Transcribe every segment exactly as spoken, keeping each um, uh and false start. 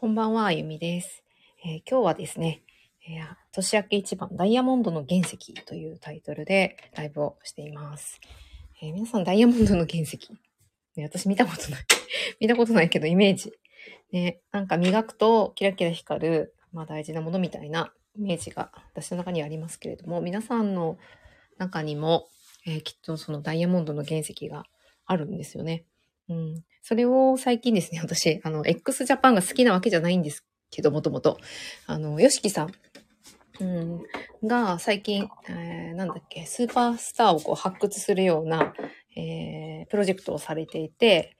こんばんは、あゆみです。えー、今日はですね、えー、年明け一番ダイヤモンドの原石というタイトルでライブをしています。えー、皆さんダイヤモンドの原石、ね、私見たことない見たことないけどイメージ、ね、なんか磨くとキラキラ光る、まあ、大事なものみたいなイメージが私の中にはありますけれども、皆さんの中にも、えー、きっとそのダイヤモンドの原石があるんですよね。うん、それを最近ですね、私、あの、Xジャパンが好きなわけじゃないんですけど、もともと、あの、ヨシキさん、うん、が最近、えー、なんだっけ、スーパースターをこう発掘するような、えー、プロジェクトをされていて、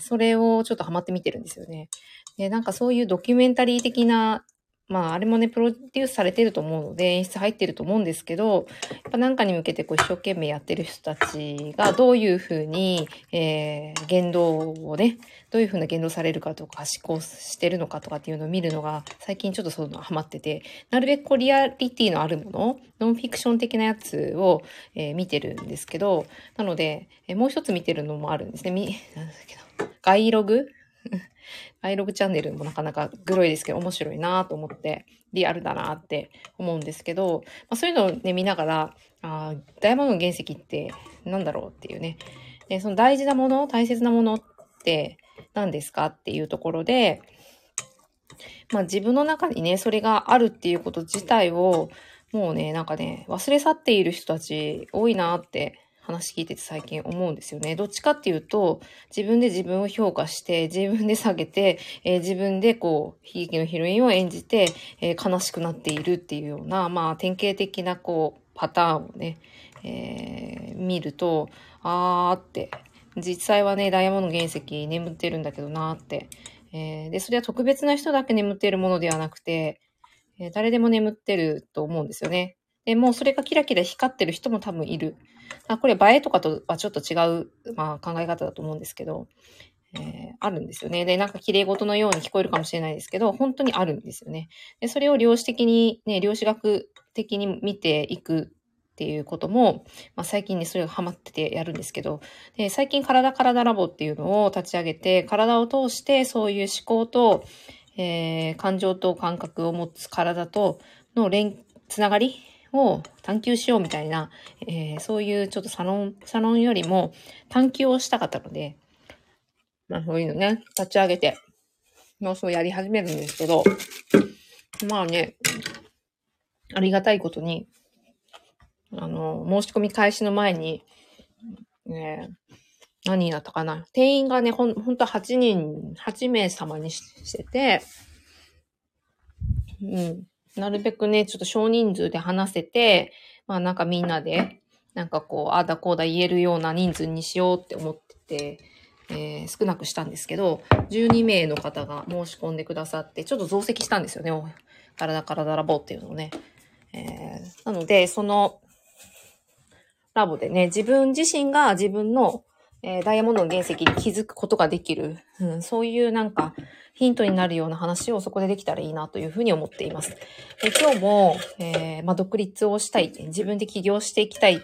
それをちょっとハマって見てるんですよね。で、なんかそういうドキュメンタリー的な、まあ、あれもね、プロデュースされてると思うので、演出入ってると思うんですけど、やっぱなんかに向けてこう一生懸命やってる人たちがどういうふうに、えー、言動をね、どういうふうな言動されるかとか、思考してるのかとかっていうのを見るのが、最近ちょっとそういうのハマってて、なるべくこうリアリティのあるもの、ノンフィクション的なやつを、えー、見てるんですけど、なので、えー、もう一つ見てるのもあるんですね。み、なんだっけな、ガイログアイログチャンネルもなかなかグロいですけど面白いなと思ってリアルだなって思うんですけど、まあ、そういうのを、ね、見ながらあダイヤモンドの原石ってなんだろうっていうね、でその大事なもの大切なものって何ですかっていうところで、まあ、自分の中にねそれがあるっていうこと自体をもうねなんかね忘れ去っている人たち多いなって話聞いてて最近思うんですよね。どっちかっていうと、自分で自分を評価して、自分で下げて、えー、自分でこう、悲劇のヒロインを演じて、えー、悲しくなっているっていうような、まあ、典型的なこう、パターンをね、えー、見ると、あーって、実際はね、ダイヤモンド原石眠ってるんだけどなーって、えー。で、それは特別な人だけ眠っているものではなくて、えー、誰でも眠ってると思うんですよね。で、もうそれがキラキラ光ってる人も多分いる。あ、これ映えとかとはちょっと違う、まあ、考え方だと思うんですけど、えー、あるんですよね。で、なんか綺麗事のように聞こえるかもしれないですけど、本当にあるんですよね。で、それを量子的に、ね、量子学的に見ていくっていうことも、まあ、最近ね、それがハマっててやるんですけど、で、最近体体ラボっていうのを立ち上げて、体を通してそういう思考と、えー、感情と感覚を持つ体との連、つながりを探求しようみたいな、えー、そういうちょっとサロン、サロンよりも探求をしたかったので、まあそういうのね、立ち上げて、もうそうやり始めるんですけど、まあね、ありがたいことに、あの、申し込み開始の前に、ね、何だったかな、定員がね、ほん、ほんとはちにん、はちめいさまに し, してて、うん。なるべくね、ちょっと少人数で話せて、まあなんかみんなで、なんかこう、ああだこうだ言えるような人数にしようって思ってて、えー、少なくしたんですけど、じゅうにめいの方が申し込んでくださって、ちょっと増席したんですよね。体体ラボっていうのをね。えー、なので、そのラボでね、自分自身が自分の、えー、ダイヤモンドの原石に気づくことができる、うん、そういうなんかヒントになるような話をそこでできたらいいなというふうに思っています。で今日も、えーまあ、独立をしたい、自分で起業していきたいっ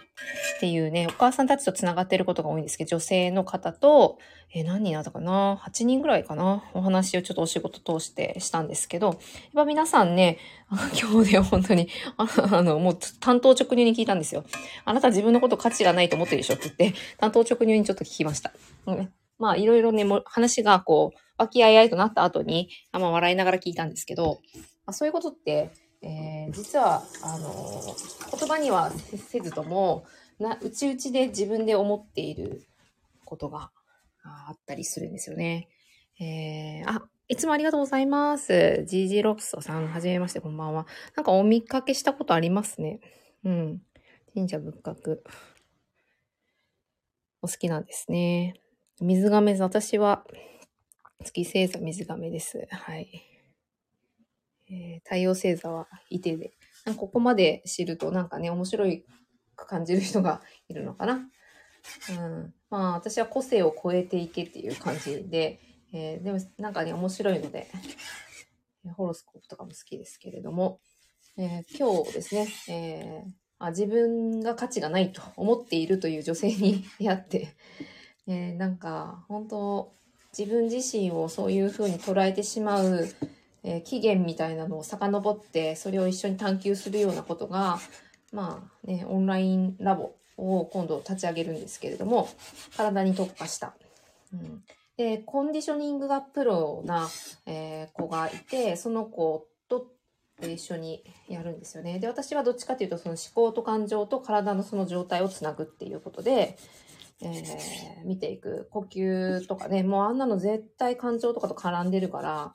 ていうね、お母さんたちとつながっていることが多いんですけど、女性の方と、えー、何人だったかな、はちにんぐらいかな、お話をちょっとお仕事通してしたんですけど、やっぱ皆さんね、今日ね、本当に、あの、もう担当直入に聞いたんですよ。あなた自分のこと価値がないと思ってるでしょって言って、担当直入にちょっと聞きました。うん、まあいろいろねも話がこう和気あいあいとなった後にあんま笑いながら聞いたんですけど、まあ、そういうことって、えー、実はあのー、言葉にはせずともなうちうちで自分で思っていることがあったりするんですよね。えー、あいつもありがとうございます。ジージーロクソさんはじめましてこんばんは。なんかお見かけしたことありますね。うん。神社仏閣。お好きなんですね。水亀座、私は月星座水亀です。はい。えー、太陽星座は伊手で。なんかここまで知るとなんかね、面白い感じる人がいるのかな。うん。まあ私は個性を超えていけっていう感じで、えー、でもなんかね、面白いので、ホロスコープとかも好きですけれども、えー、今日ですね、えーあ自分が価値がないと思っているという女性に出会って、えー、なんか本当自分自身をそういうふうに捉えてしまう、えー、起源みたいなのを遡って、それを一緒に探求するようなことが、まあね、オンラインラボを今度立ち上げるんですけれども、体に特化した。うん、で、コンディショニングがプロな、えー、子がいて、その子と一緒にやるんですよね。で、私はどっちかというと、その思考と感情と体のその状態をつなぐっていうことで、えー、見ていく。呼吸とかね、もうあんなの絶対感情とかと絡んでるから、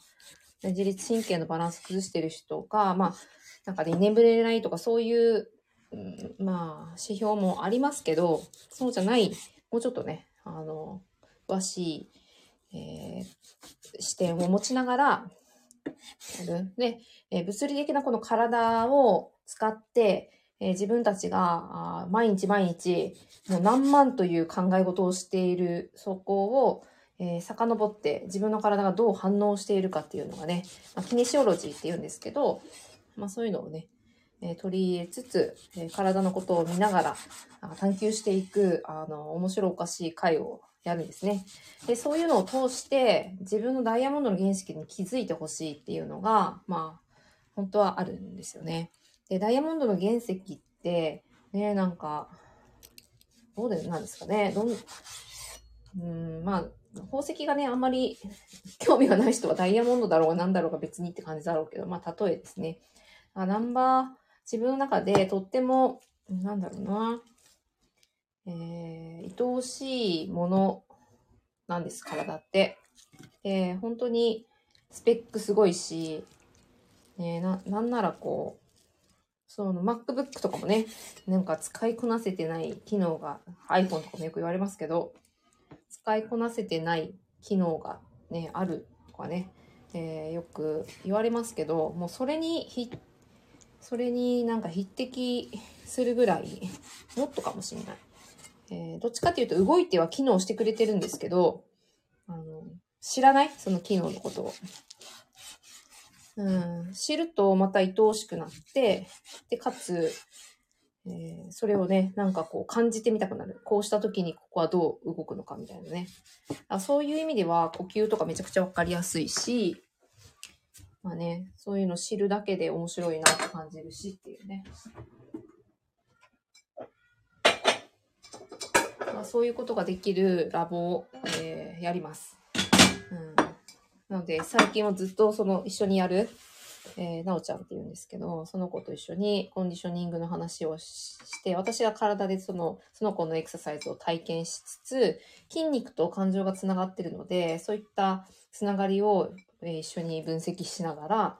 自律神経のバランス崩してる人が、まあ、なんかね、眠れないとかそういう、うん、まあ、指標もありますけど、そうじゃない、もうちょっとね、あの、詳しい、えー、視点を持ちながら、ね、えー、物理的なこの体を使って、えー、自分たちが毎日毎日もう何万という考え事をしている、そこを、えー、遡って自分の体がどう反応しているかっていうのがね、まあ、キネシオロジーっていうんですけど、まあ、そういうのをね、えー、取り入れつつ、えー、体のことを見ながら探求していく、あの面白おかしい回をやるんですね。で、そういうのを通して自分のダイヤモンドの原石に気づいてほしいっていうのが、まあ、本当はあるんですよね。で、ダイヤモンドの原石って、ね、なんか、どうでなんですかね。どん、うん、まあ、宝石がね、あんまり興味がない人はダイヤモンドだろうが何だろうが別にって感じだろうけど、まあ、例えですね。あ、ナンバー、自分の中でとっても、なんだろうな、えー、愛おしいものなんです、体って。えー、本当にスペックすごいし、ね、な、なんならこう、その MacBook とかもね、なんか使いこなせてない機能が、iPhone とかもよく言われますけど、使いこなせてない機能がね、あるとかね、えー、よく言われますけど、もうそれにひ、それになんか匹敵するぐらい、もっとかもしれない。えー、どっちかというと動いては機能してくれてるんですけど、あの、知らないその機能のことを。うん、知るとまた愛おしくなって、で、かつ、えー、それをね、なんかこう感じてみたくなる。こうした時にここはどう動くのかみたいなね。あ、そういう意味では呼吸とかめちゃくちゃわかりやすいし、まあね、そういうの知るだけで面白いなって感じるしっていうね。まあ、そういうことができるラボを、えー、やります。うん、なので、最近はずっとその一緒にやる、えー、なおちゃんっていうんですけど、その子と一緒にコンディショニングの話をして、私が体でその、その子のエクササイズを体験しつつ、筋肉と感情がつながっているので、そういったつながりを一緒に分析しながら、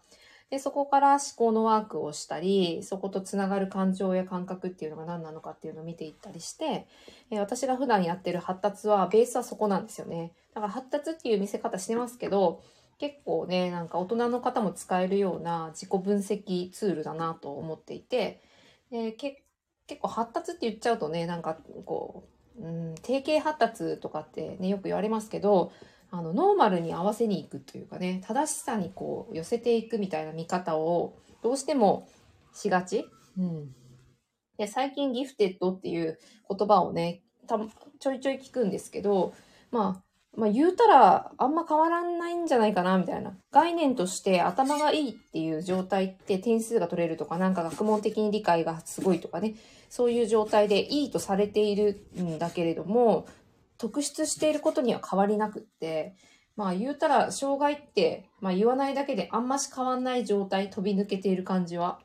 で、そこから思考のワークをしたり、そことつながる感情や感覚っていうのが何なのかっていうのを見ていったりして、えー、私が普段やってる発達は、ベースはそこなんですよね。だから発達っていう見せ方してますけど、結構ね、なんか大人の方も使えるような自己分析ツールだなと思っていて、えー、け結構発達って言っちゃうとね、なんかこう、うん、定型発達とかってね、よく言われますけど、あのノーマルに合わせにいくというかね、正しさにこう寄せていくみたいな見方をどうしてもしがち、うん、で最近ギフテッドっていう言葉をねたちょいちょい聞くんですけど、まあ、まあ言うたらあんま変わらないんじゃないかなみたいな概念として頭がいいっていう状態って点数が取れるとかなんか学問的に理解がすごいとかねそういう状態でいいとされているんだけれども特筆していることには変わりなくって、まあ言うたら障害って、まあ言わないだけであんまし変わんない状態、飛び抜けている感じは。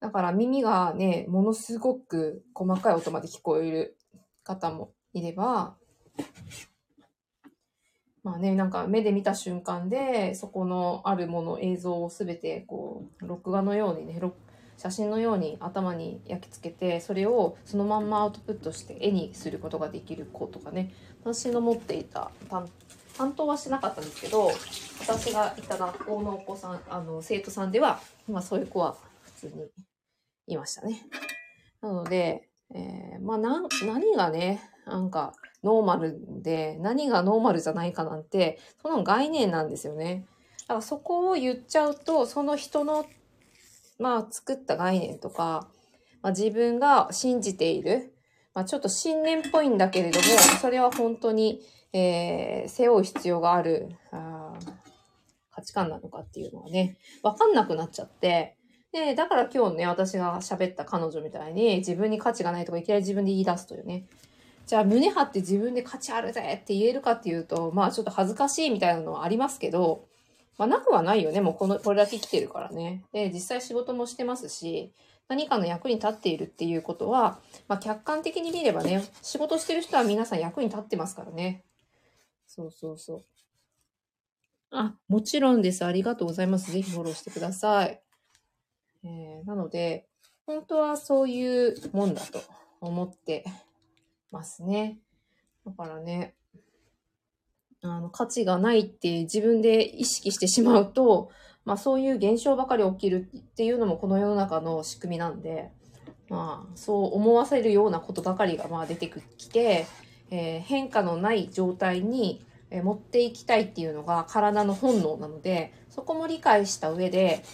だから耳がね、ものすごく細かい音まで聞こえる方もいれば、まあね、なんか目で見た瞬間で、そこのあるもの、映像をすべてこう、録画のようにね、写真のように頭に焼き付けてそれをそのまんまアウトプットして絵にすることができる子とかね私の持っていた 担, 担当はしなかったんですけど私がいた学校のお子さんあの生徒さんでは、まあ、そういう子は普通にいましたね。なので、えー、まあな何がねなんかノーマルで何がノーマルじゃないかなんてその概念なんですよね。だからそこを言っちゃうとその人のまあ、作った概念とか、まあ、自分が信じている、まあ、ちょっと信念っぽいんだけれども、それは本当にえー、背負う必要があるあ価値観なのかっていうのはね、わかんなくなっちゃって、で、だから今日ね、私が喋った彼女みたいに、自分に価値がないとかいきなり自分で言い出すというね。じゃあ胸張って自分で価値あるぜって言えるかっていうと、まあちょっと恥ずかしいみたいなのはありますけど、まあなくはないよね。もうこの、これだけ来てるからね。で、実際仕事もしてますし、何かの役に立っているっていうことは、まあ客観的に見ればね、仕事してる人は皆さん役に立ってますからね。そうそうそう。あ、もちろんです。ありがとうございます。ぜひフォローしてください。えー、なので、本当はそういうもんだと思ってますね。だからね、あの、価値がないって自分で意識してしまうと、まあそういう現象ばかり起きるっていうのもこの世の中の仕組みなんで、まあそう思わせるようなことばかりがまあ出てきて、えー、変化のない状態に持っていきたいっていうのが体の本能なので、そこも理解した上で、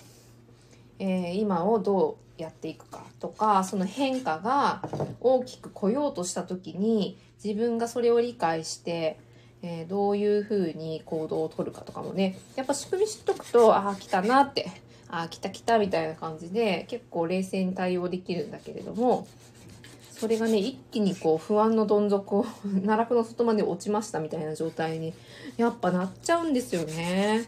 えー、今をどうやっていくかとか、その変化が大きく来ようとした時に自分がそれを理解して、えー、どういうふうに行動をとるかとかもね、やっぱ仕組み知っとくと、ああ来たなって、ああ来た来たみたいな感じで結構冷静に対応できるんだけれども、それがね一気にこう不安のどん底を奈落の外まで落ちましたみたいな状態にやっぱなっちゃうんですよね。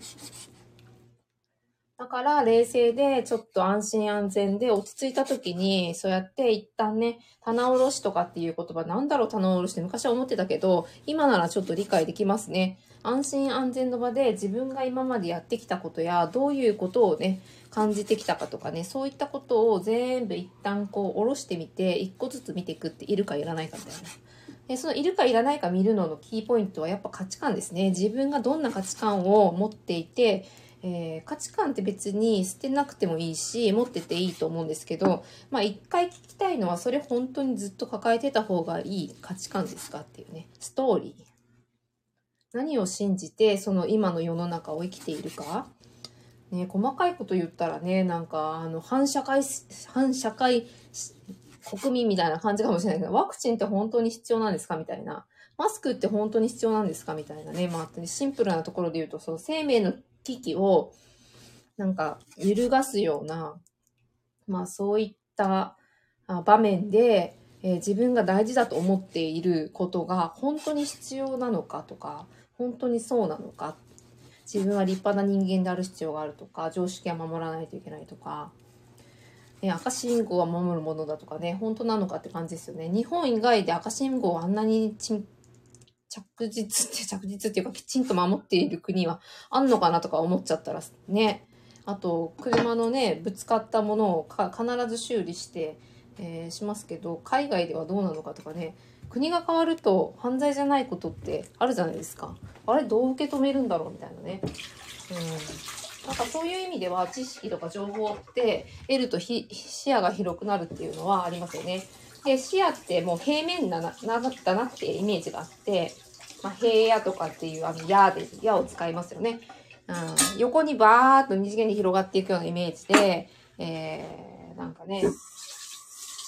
だから冷静でちょっと安心安全で落ち着いた時に、そうやって一旦ね、棚卸しとかっていう言葉、なんだろう棚卸しって昔は思ってたけど、今ならちょっと理解できますね。安心安全の場で自分が今までやってきたことや、どういうことをね、感じてきたかとかね、そういったことを全部一旦こう下ろしてみて、一個ずつ見ていくって、いるかいらないかみたいな。で、そのいるかいらないか見るののキーポイントはやっぱ価値観ですね。自分がどんな価値観を持っていて、えー、価値観って別に捨てなくてもいいし、持ってていいと思うんですけど、まあ一回聞きたいのは、それ本当にずっと抱えてた方がいい価値観ですかっていうね、ストーリー。何を信じて、その今の世の中を生きているか。ね、細かいこと言ったらね、なんか、あの、反社会、反社会国民みたいな感じかもしれないけど、ワクチンって本当に必要なんですかみたいな。マスクって本当に必要なんですかみたいなね。まあ、シンプルなところで言うと、その生命の危機をなんか揺るがすような、まあそういった場面で、えー、自分が大事だと思っていることが本当に必要なのかとか、本当にそうなのか、自分は立派な人間である必要があるとか、常識は守らないといけないとか、えー、赤信号は守るものだとかね、本当なのかって感じですよね。日本以外で赤信号はあんなにち着実って着実っていうか、きちんと守っている国はあんのかなとか思っちゃったらね。あと、車のね、ぶつかったものをか必ず修理して、えー、しますけど、海外ではどうなのかとかね、国が変わると犯罪じゃないことってあるじゃないですか。あれどう受け止めるんだろうみたいなね。うん。なんかそういう意味では、知識とか情報って得るとひ視野が広くなるっていうのはありますよね。で、視野ってもう平面な、なかったなってイメージがあって、まあ、平野とかっていう、あの、矢で、矢を使いますよね。うん、横にバーっと二次元に広がっていくようなイメージで、えー、なんかね、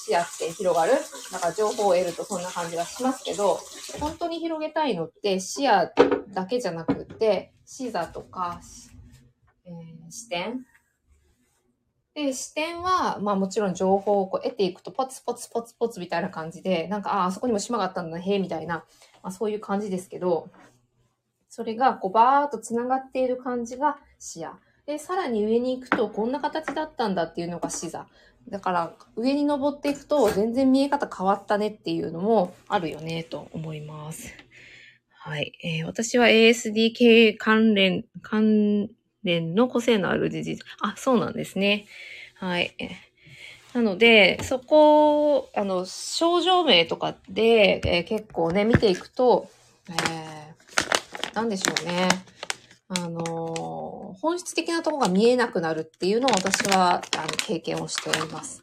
視野って広がる。なんか情報を得るとそんな感じがしますけど、本当に広げたいのって視野だけじゃなくて、視座とか、えー、視点。で、視点は、まあもちろん情報をこう得ていくと、ポツポツポツポツみたいな感じで、なんか、ああ、あそこにも島があったんだね、へえ、みたいな、まあ、そういう感じですけど、それがこうバーっと繋がっている感じが視野。で、さらに上に行くと、こんな形だったんだっていうのが視座。だから、上に登っていくと、全然見え方変わったねっていうのもあるよね、と思います。はい。えー、私は エーエスディー 系関連、関連の個性のある事実。あ、そうなんですね。はい。なので、そこ、あの、症状名とかで、えー、結構ね、見ていくと、えー、なんでしょうね。あのー、本質的なところが見えなくなるっていうのを私は、あの、経験をしております。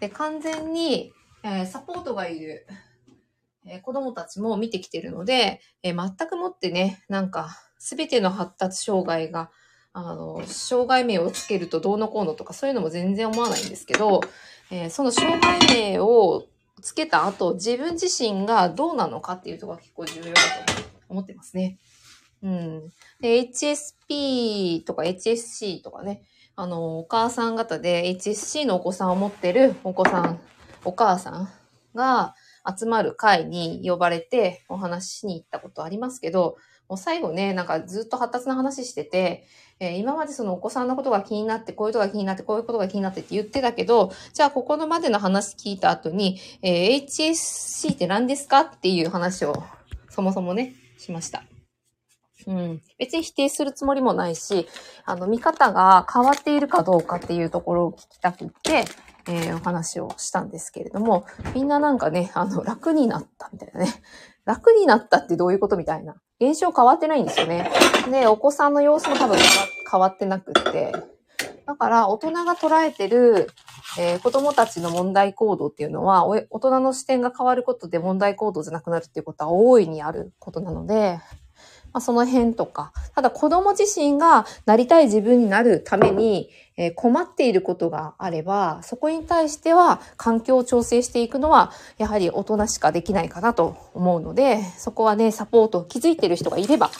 で、完全に、えー、サポートがいる、えー、子供たちも見てきてるので、えー、全くもってね、なんか、すべての発達障害が、あの、障害名をつけるとどうのこうのとかそういうのも全然思わないんですけど、えー、その障害名をつけた後、自分自身がどうなのかっていうところが結構重要だと思ってますね。うん。で、エイチエスピー とか エイチエスシー とかね、あの、お母さん方で エイチエスシー のお子さんを持ってるお子さん、お母さんが集まる会に呼ばれてお話しに行ったことありますけど、もう最後ね、なんかずっと発達の話してて、えー、今までそのお子さんのことが気になって、こういうことが気になって、こういうことが気になってって言ってたけど、じゃあここのまでの話聞いた後に、えー、エイチエスシー って何ですかっていう話をそもそもね、しました。うん。別に否定するつもりもないし、あの、見方が変わっているかどうかっていうところを聞きたくって、えー、お話をしたんですけれども、みんななんかね、あの、楽になったみたいなね。楽になったってどういうことみたいな。現象変わってないんですよね。で、お子さんの様子も多分変わってなくって。だから、大人が捉えてる、えー、子供たちの問題行動っていうのは、大人の視点が変わることで問題行動じゃなくなるっていうことは大いにあることなので、まあ、その辺とか。ただ、子供自身がなりたい自分になるために、えー、困っていることがあれば、そこに対しては環境を調整していくのは、やはり大人しかできないかなと思うので、そこはね、サポート、気づいている人がいれば、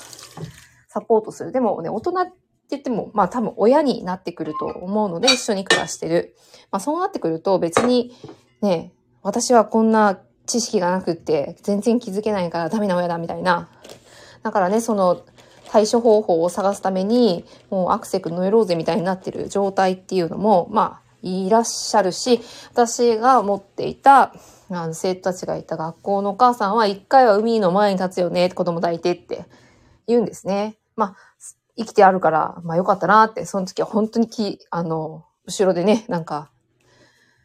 サポートする。でもね、大人って言っても、まあ多分親になってくると思うので、一緒に暮らしてる。まあそうなってくると、別にね、私はこんな知識がなくって、全然気づけないからダメな親だ、みたいな。だからね、その対処方法を探すために、もうアクセクノイローゼみたいになってる状態っていうのも、まあ、いらっしゃるし、私が持っていた、あの、生徒たちがいた学校のお母さんは、一回は海の前に立つよね、子供抱いてって言うんですね。まあ、生きてあるから、まあよかったなって、その時は本当にき、あの、後ろでね、なんか、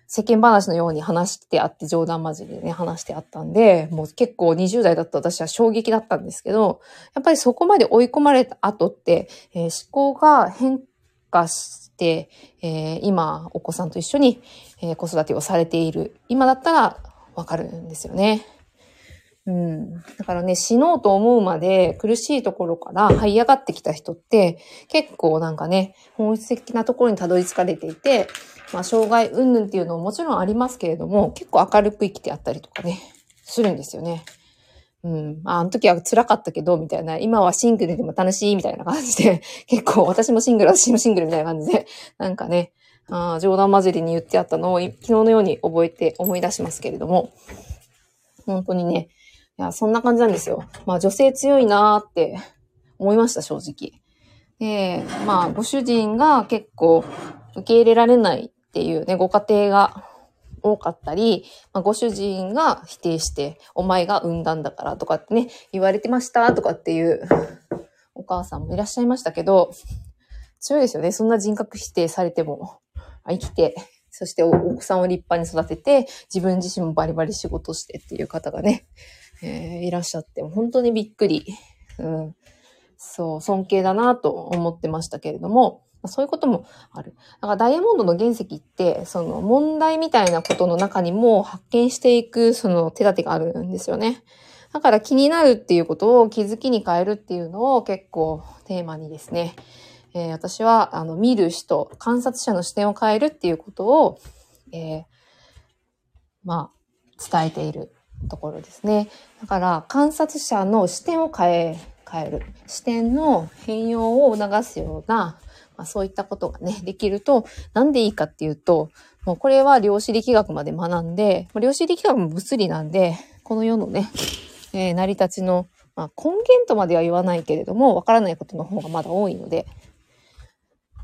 世間話のように話してあって、冗談交じりでね、話してあったんで、もう結構にじゅう代だった私は衝撃だったんですけど、やっぱりそこまで追い込まれた後って、えー、思考が変化して、えー、今、お子さんと一緒に、えー、子育てをされている。今だったらわかるんですよね。うん。だからね、死のうと思うまで苦しいところから這い上がってきた人って、結構なんかね、本質的なところにたどり着かれていて、まあ、障害云々っていうのももちろんありますけれども、結構明るく生きてあったりとかね、するんですよね。うん。あの時は辛かったけど、みたいな。今はシングルでも楽しい、みたいな感じで、結構私もシングル、私もシングルみたいな感じで、なんかね、あ冗談交じりに言ってあったのを昨日のように覚えて思い出しますけれども、本当にね、いやそんな感じなんですよ。まあ女性強いなーって思いました、正直。で、まあご主人が結構受け入れられないっていうね、ご家庭が多かったり、まあ、ご主人が否定して、お前が産んだんだからとかってね、言われてましたとかっていうお母さんもいらっしゃいましたけど、強いですよね。そんな人格否定されても、生きて、そしてお子さんを立派に育てて、自分自身もバリバリ仕事してっていう方がね、えー、いらっしゃって、本当にびっくり。うん。そう、尊敬だなと思ってましたけれども、そういうこともある。だからダイヤモンドの原石って、その問題みたいなことの中にも発見していく、その手立てがあるんですよね。だから気になるっていうことを気づきに変えるっていうのを結構テーマにですね、えー、私はあの見る人、観察者の視点を変えるっていうことを、えー、まあ、伝えているところですね。だから観察者の視点を変え、変える。視点の変容を促すような、まあ、そういったことがね、できると、なんでいいかっていうと、もうこれは量子力学まで学んで、量子力学も物理なんで、この世のね、えー、成り立ちの、まあ、根源とまでは言わないけれども、わからないことの方がまだ多いので、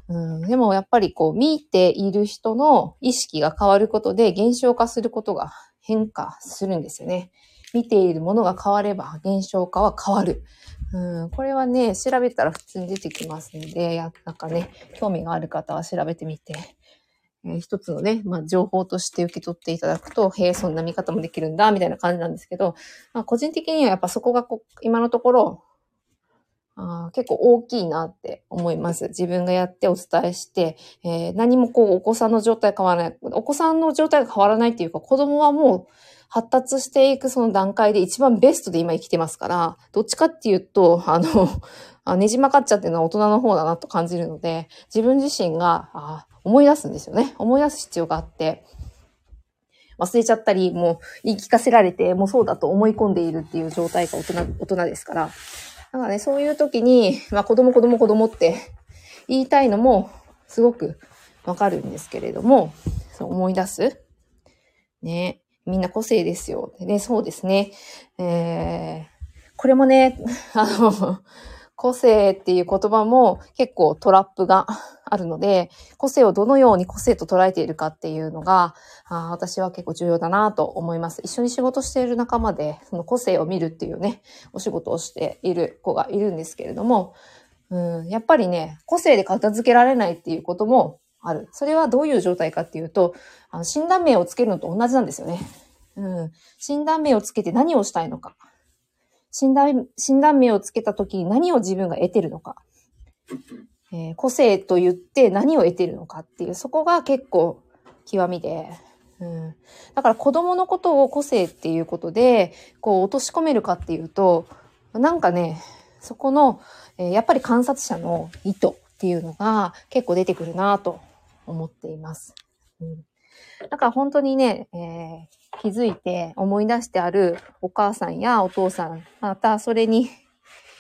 うん、でもやっぱりこう、見ている人の意識が変わることで、現象化することが変化するんですよね。見ているものが変われば、現象化は変わる。うん、これはね、調べたら普通に出てきますので、や、なんかね、興味がある方は調べてみて、えー、一つのね、まあ、情報として受け取っていただくと、へえ、そんな見方もできるんだ、みたいな感じなんですけど、まあ、個人的にはやっぱそこがこ今のところあ、結構大きいなって思います。自分がやってお伝えして、えー、何もこう、お子さんの状態変わらない、お子さんの状態が変わらないっていうか、子供はもう、発達していくその段階で一番ベストで今生きてますから、どっちかっていうと、あの、ねじ曲がっちゃってるのは大人の方だなと感じるので、自分自身があ思い出すんですよね。思い出す必要があって、忘れちゃったり、もう言い聞かせられて、もうそうだと思い込んでいるっていう状態が大人、大人ですから。だからね、そういう時に、まあ子供子供子供って言いたいのもすごくわかるんですけれども、そう思い出す。ね、みんな個性ですよ。ね、そうですね。えー、これもね、あの、個性っていう言葉も結構トラップがあるので、個性をどのように個性と捉えているかっていうのが、あ、私は結構重要だなと思います。一緒に仕事している仲間で、その個性を見るっていうね、お仕事をしている子がいるんですけれども、うん、やっぱりね、個性で片付けられないっていうこともある。それはどういう状態かっていうと、あの診断名をつけるのと同じなんですよね。うん、診断名をつけて何をしたいのか。診断、診断名をつけたときに何を自分が得てるのか、えー、個性と言って何を得てるのかっていう、そこが結構極みで、うん、だから子供のことを個性っていうことで、こう落とし込めるかっていうと、なんかね、そこの、えー、やっぱり観察者の意図っていうのが結構出てくるなぁと思っています。うん、だから本当にね、えー気づいて思い出してあるお母さんやお父さん、またそれに、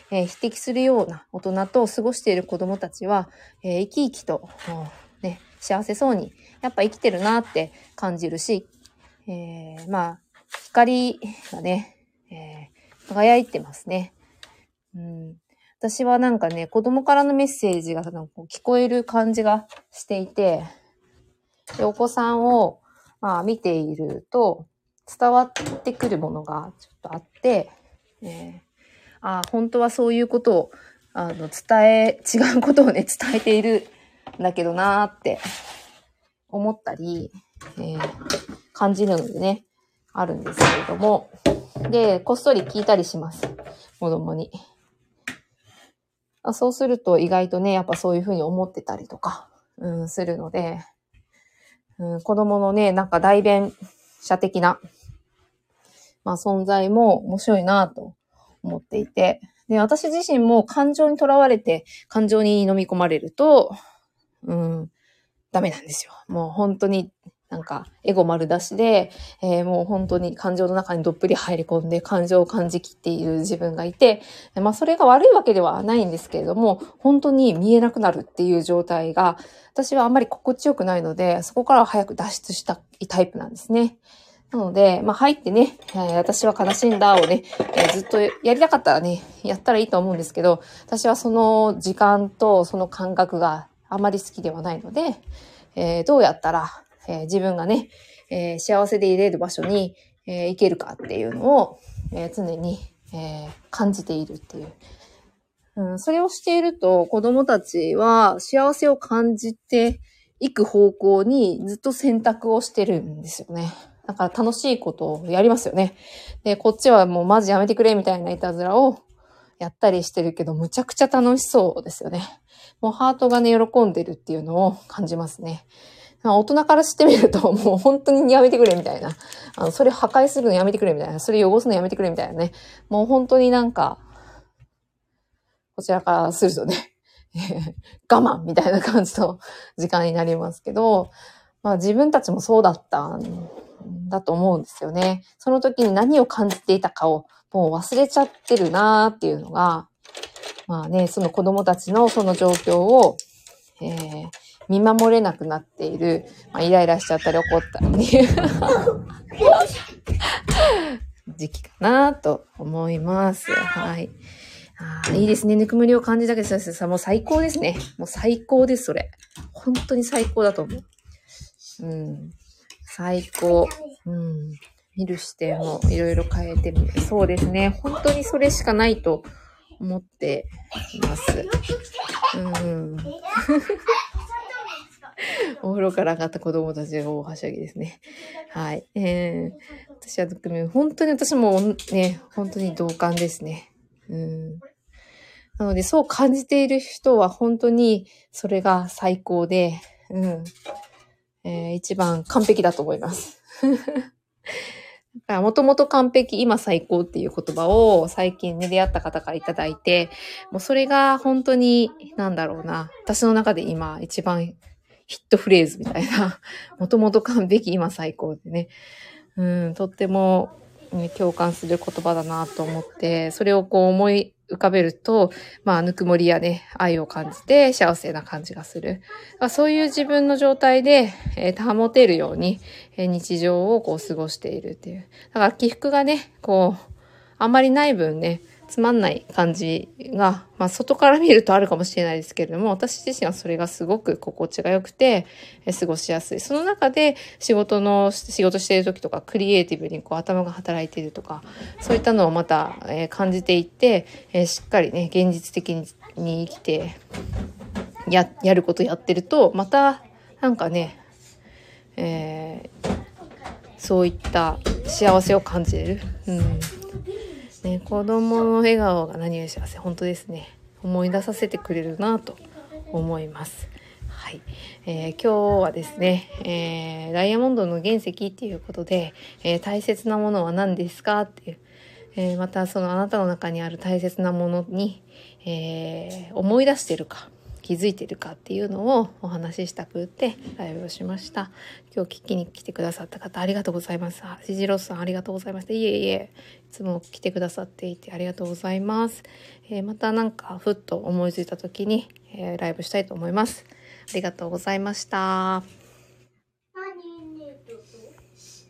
えー、匹敵するような大人と過ごしている子どもたちは、えー、生き生きと、ね、幸せそうにやっぱ生きてるなって感じるし、えー、まあ光がね、えー、輝いてますね、うん。私はなんかね、子供からのメッセージがなんか聞こえる感じがしていて、でお子さんをまあ見ていると伝わってくるものがちょっとあって、えー、あ本当はそういうことをあの伝え、違うことをね伝えているんだけどなーって思ったり、えー、感じるのでね、あるんですけれども、で、こっそり聞いたりします。子供に。あ、そうすると意外とね、やっぱそういうふうに思ってたりとか、うん、するので、うん、子供のね、なんか代弁者的な、まあ存在も面白いなと思っていて。で、私自身も感情にとらわれて、感情に飲み込まれると、うん、ダメなんですよ。もう本当になんかエゴ丸出しで、えー、もう本当に感情の中にどっぷり入り込んで感情を感じきっている自分がいて、まあそれが悪いわけではないんですけれども、本当に見えなくなるっていう状態が、私はあんまり心地よくないので、そこからは早く脱出したいタイプなんですね。なので、まあ入ってね、えー、私は悲しいんだをね、えー、ずっとやりたかったらね、やったらいいと思うんですけど、私はその時間とその感覚があまり好きではないので、えー、どうやったら、えー、自分がね、えー、幸せでいれる場所に、えー、行けるかっていうのを、えー、常に、えー、感じているっていう、うん。それをしていると子供たちは幸せを感じていく方向にずっと選択をしてるんですよね。だから楽しいことをやりますよね。で、こっちはもうマジやめてくれみたいないたずらをやったりしてるけど、むちゃくちゃ楽しそうですよね。もうハートがね、喜んでるっていうのを感じますね。大人からしてみると、もう本当にやめてくれみたいな。あの、それ破壊するのやめてくれみたいな。それ汚すのやめてくれみたいなね。もう本当になんか、こちらからするとね、我慢みたいな感じの時間になりますけど、まあ自分たちもそうだったんだと思うんですよね。その時に何を感じていたかをもう忘れちゃってるなーっていうのが、まあね、その子供たちのその状況を、えー見守れなくなっている、まあ、イライラしちゃったり怒ったりっていう時期かなと思います。はい。あ、いいですね。ぬくもりを感じたけど、さ、もう最高ですね。もう最高です、それ。本当に最高だと思う。うん。最高。うん。見る視点をいろいろ変えてみる。そうですね。本当にそれしかないと思っています。うん。お風呂から上がった子供たちが大はしゃぎですね。はい。えー、私は、本当に私もね、本当に同感ですね。うん。なので、そう感じている人は本当にそれが最高で、うん。えー、一番完璧だと思います。もともと完璧、今最高っていう言葉を最近ね、出会った方からいただいて、もうそれが本当に、なんだろうな、私の中で今一番ヒットフレーズみたいなもともと完璧今最高でね、うん、とっても、ね、共感する言葉だなと思って、それをこう思い浮かべると、まあぬくもりやね愛を感じて幸せな感じがする、まあ、そういう自分の状態で、えー、保てるように、えー、日常をこう過ごしているっていう、だから起伏がねこうあんまりない分ねつまんない感じが、まあ、外から見るとあるかもしれないですけれども、私自身はそれがすごく心地が良くて過ごしやすい。その中で仕事の仕事している時とかクリエイティブにこう頭が働いているとか、そういったのをまた感じていってしっかりね現実的に生きて や, やることやってると、またなんかね、えー、そういった幸せを感じれる、うんね、子供の笑顔が何より幸せ、本当ですね、思い出させてくれるなと思います。はい、えー、今日はですね、えー、ダイヤモンドの原石っていうことで、えー、大切なものは何ですかっていう、えー、またそのあなたの中にある大切なものに、えー、思い出してるか気づいてるかっていうのをお話ししたくってライブをしました。今日聞きに来てくださった方ありがとうございます。しじろさんありがとうございました。いえいえ、いつも来てくださっていてありがとうございます。えー、またなんかふっと思いついた時に、えー、ライブしたいと思います。ありがとうございました。